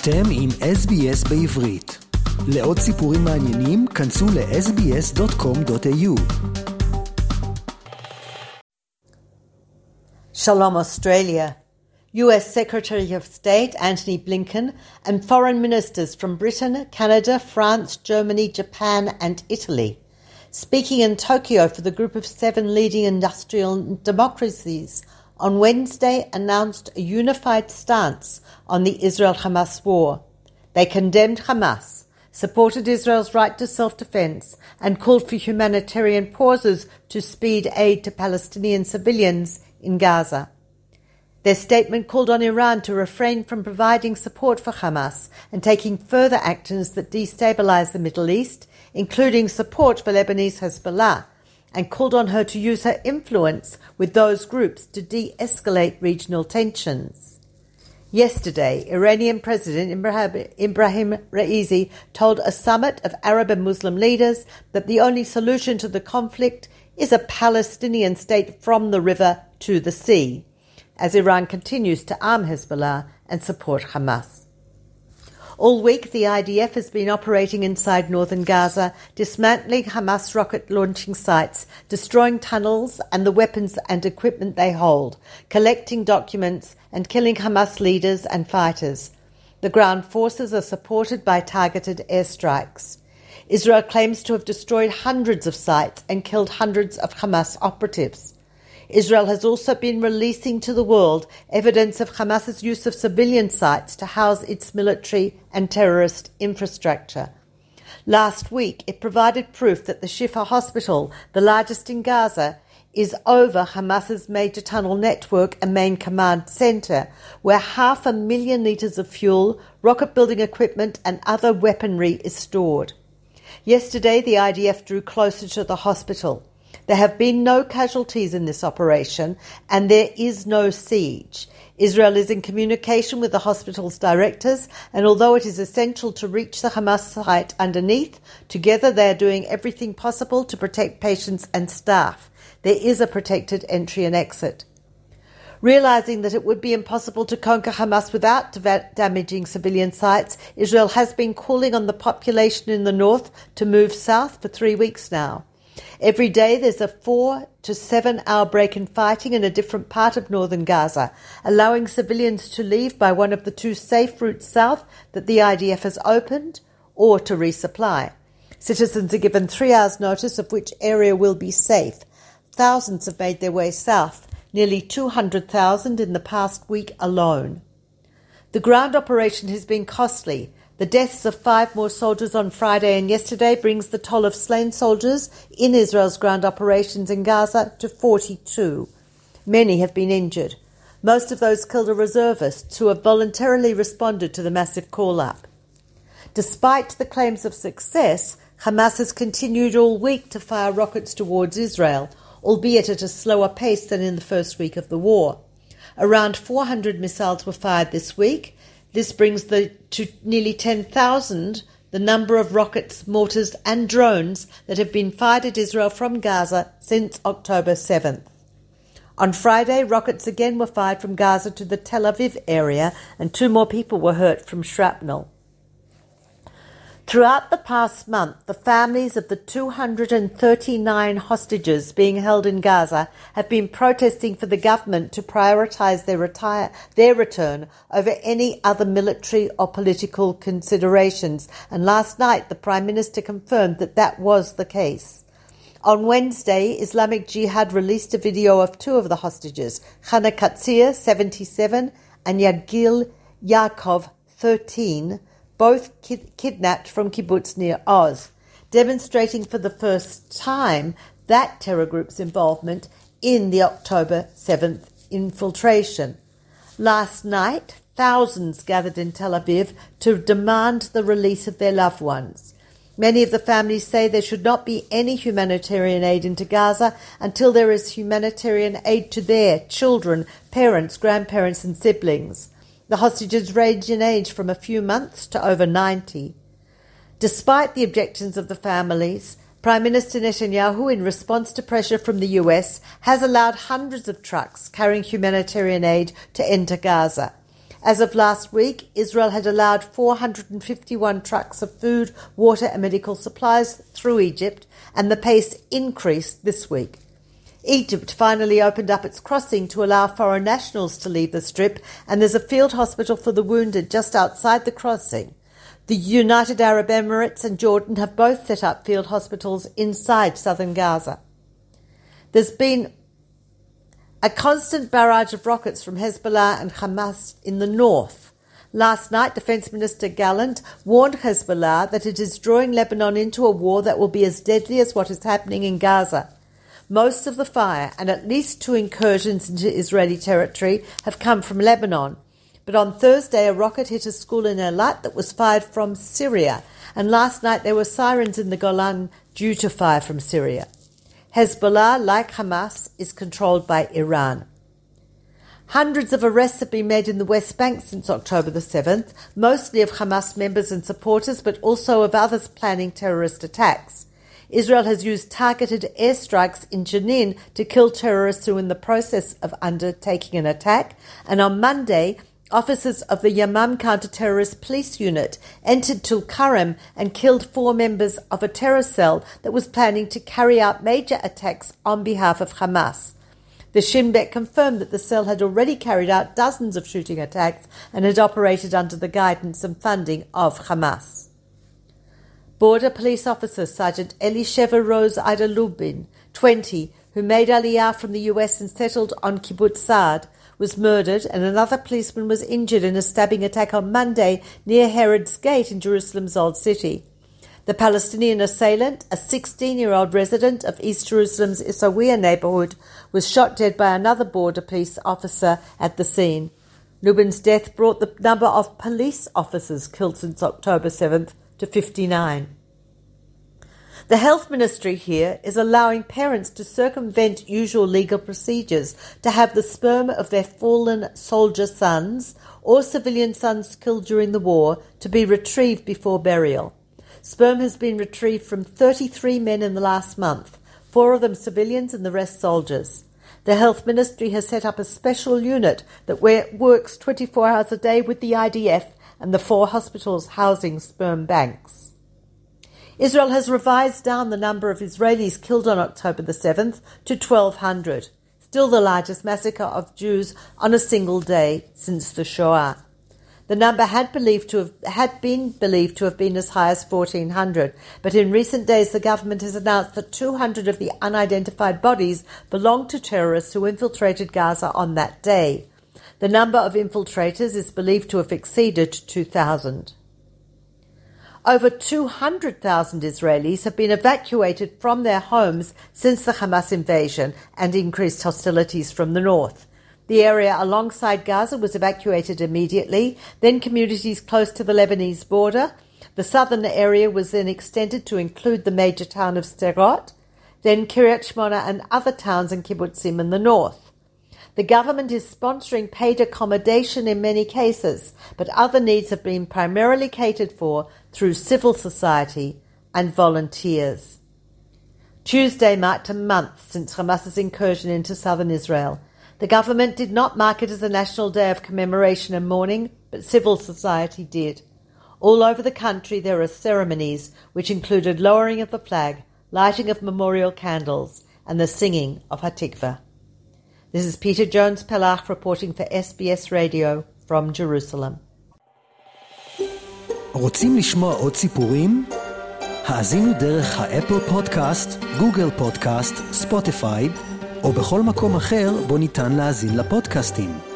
אתם עם SBS בעברית. לעוד סיפורים מעניינים, כנסו ל-sbs.com.au. Shalom Australia. US Secretary of State Antony Blinken and foreign ministers from Britain, Canada, France, Germany, Japan and Italy, speaking in Tokyo for the Group of Seven leading industrial democracies, on Wednesday announced a unified stance on the Israel-Hamas war. They condemned Hamas, supported Israel's right to self-defense, and called for humanitarian pauses to speed aid to Palestinian civilians in Gaza. Their statement called on Iran to refrain from providing support for Hamas and taking further actions that destabilize the Middle East, including support for Lebanese Hezbollah, and called on her to use her influence with those groups to de-escalate regional tensions. Yesterday, Iranian President Ibrahim Raisi told a summit of Arab and Muslim leaders that the only solution to the conflict is a Palestinian state from the river to the sea, as Iran continues to arm Hezbollah and support Hamas. All week, the IDF has been operating inside northern Gaza, dismantling Hamas rocket launching sites, destroying tunnels and the weapons and equipment they hold, collecting documents and killing Hamas leaders and fighters. The ground forces are supported by targeted airstrikes. Israel claims to have destroyed hundreds of sites and killed hundreds of Hamas operatives. Israel has also been releasing to the world evidence of Hamas's use of civilian sites to house its military and terrorist infrastructure. Last week, it provided proof that the Shifa Hospital, the largest in Gaza, is over Hamas's major tunnel network and main command center, where 500,000 litres of fuel, rocket building equipment and other weaponry is stored. Yesterday, the IDF drew closer to the hospital. There have been no casualties in this operation and there is no siege. Israel is in communication with the hospital's directors, and although it is essential to reach the Hamas site underneath, together they are doing everything possible to protect patients and staff. There is a protected entry and exit. Realizing that it would be impossible to conquer Hamas without damaging civilian sites, Israel has been calling on the population in the north to move south for 3 weeks now. Every day there's a 4 to 7 hour break in fighting in a different part of northern Gaza, allowing civilians to leave by one of the two safe routes south that the IDF has opened, or to resupply. Citizens are given 3 hours notice of which area will be safe. Thousands have made their way south, nearly 200,000 in the past week alone. The ground operation has been costly. The deaths of 5 more soldiers on Friday and yesterday brings the toll of slain soldiers in Israel's ground operations in Gaza to 42. Many have been injured. Most of those killed are reservists who have voluntarily responded to the massive call-up. Despite the claims of success, Hamas has continued all week to fire rockets towards Israel, albeit at a slower pace than in the first week of the war. Around 400 missiles were fired this week. This brings to nearly 10,000 the number of rockets, mortars and drones that have been fired at Israel from Gaza since October 7th. On Friday, rockets again were fired from Gaza to the Tel Aviv area, and 2 more people were hurt from shrapnel. Throughout the past month, the families of the 239 hostages being held in Gaza have been protesting for the government to prioritise their return over any other military or political considerations, and last night the Prime Minister confirmed that was the case. On Wednesday, Islamic Jihad released a video of 2 of the hostages, Khanna Katzir, 77, and Yagil Yakov, 13, both kidnapped from kibbutz near Oz, demonstrating for the first time that terror group's involvement in the October 7th infiltration. Last night, thousands gathered in Tel Aviv to demand the release of their loved ones. Many of the families say there should not be any humanitarian aid into Gaza until there is humanitarian aid to their children, parents, grandparents and siblings. The hostages range in age from a few months to over 90. Despite the objections of the families, Prime Minister Netanyahu, in response to pressure from the US, has allowed hundreds of trucks carrying humanitarian aid to enter Gaza. As of last week, Israel had allowed 451 trucks of food, water and medical supplies through Egypt, and the pace increased this week. Egypt finally opened up its crossing to allow foreign nationals to leave the Strip, and there's a field hospital for the wounded just outside the crossing. The United Arab Emirates and Jordan have both set up field hospitals inside southern Gaza. There's been a constant barrage of rockets from Hezbollah and Hamas in the north. Last night, Defence Minister Gallant warned Hezbollah that it is drawing Lebanon into a war that will be as deadly as what is happening in Gaza. Most of the fire and at least two incursions into Israeli territory have come from Lebanon. But on Thursday, a rocket hit a school in Eilat that was fired from Syria. And last night, there were sirens in the Golan due to fire from Syria. Hezbollah, like Hamas, is controlled by Iran. Hundreds of arrests have been made in the West Bank since October the 7th, mostly of Hamas members and supporters, but also of others planning terrorist attacks. Israel has used targeted airstrikes in Jenin to kill terrorists who are in the process of undertaking an attack. And on Monday, officers of the Yamam counter-terrorist police unit entered Tulkarem and killed four members of a terror cell that was planning to carry out major attacks on behalf of Hamas. The Shin Bet confirmed that the cell had already carried out dozens of shooting attacks and had operated under the guidance and funding of Hamas. Border police officer Sergeant Elisheva Rose Ida Lubin, 20, who made Aliyah from the US and settled on Kibbutz Saad, was murdered and another policeman was injured in a stabbing attack on Monday near Herod's Gate in Jerusalem's Old City. The Palestinian assailant, a 16-year-old resident of East Jerusalem's Isawiyah neighborhood, was shot dead by another border police officer at the scene. Lubin's death brought the number of police officers killed since October 7th to 59. The health ministry here is allowing parents to circumvent usual legal procedures to have the sperm of their fallen soldier sons or civilian sons killed during the war to be retrieved before burial. Sperm has been retrieved from 33 men in the last month, four of them civilians and the rest soldiers. The health ministry has set up a special unit that works 24 hours a day with the IDF and the four hospitals housing sperm banks. Israel has revised down the number of Israelis killed on October the 7th to 1,200, still the largest massacre of Jews on a single day since the Shoah. The number had been believed to have been as high as 1,400, but in recent days the government has announced that 200 of the unidentified bodies belonged to terrorists who infiltrated Gaza on that day. The number of infiltrators is believed to have exceeded 2,000. Over 200,000 Israelis have been evacuated from their homes since the Hamas invasion and increased hostilities from the north. The area alongside Gaza was evacuated immediately, then communities close to the Lebanese border. The southern area was then extended to include the major town of Sderot, then Kiryat Shmona and other towns and kibbutzim in the north. The government is sponsoring paid accommodation in many cases, but other needs have been primarily catered for through civil society and volunteers. Tuesday marked a month since Hamas's incursion into southern Israel. The government did not mark it as a national day of commemoration and mourning, but civil society did. All over the country there are ceremonies which included lowering of the flag, lighting of memorial candles, and the singing of Hatikva. This is Peter Jones-Pelach reporting for SBS Radio from Jerusalem. רוצים לשמוע עוד סיפורים? האזינו דרך האפל פודקאסט, גוגל פודקאסט, ספוטיפיי, או בכל מקום אחר בו ניתן להאזין לפודקאסטים.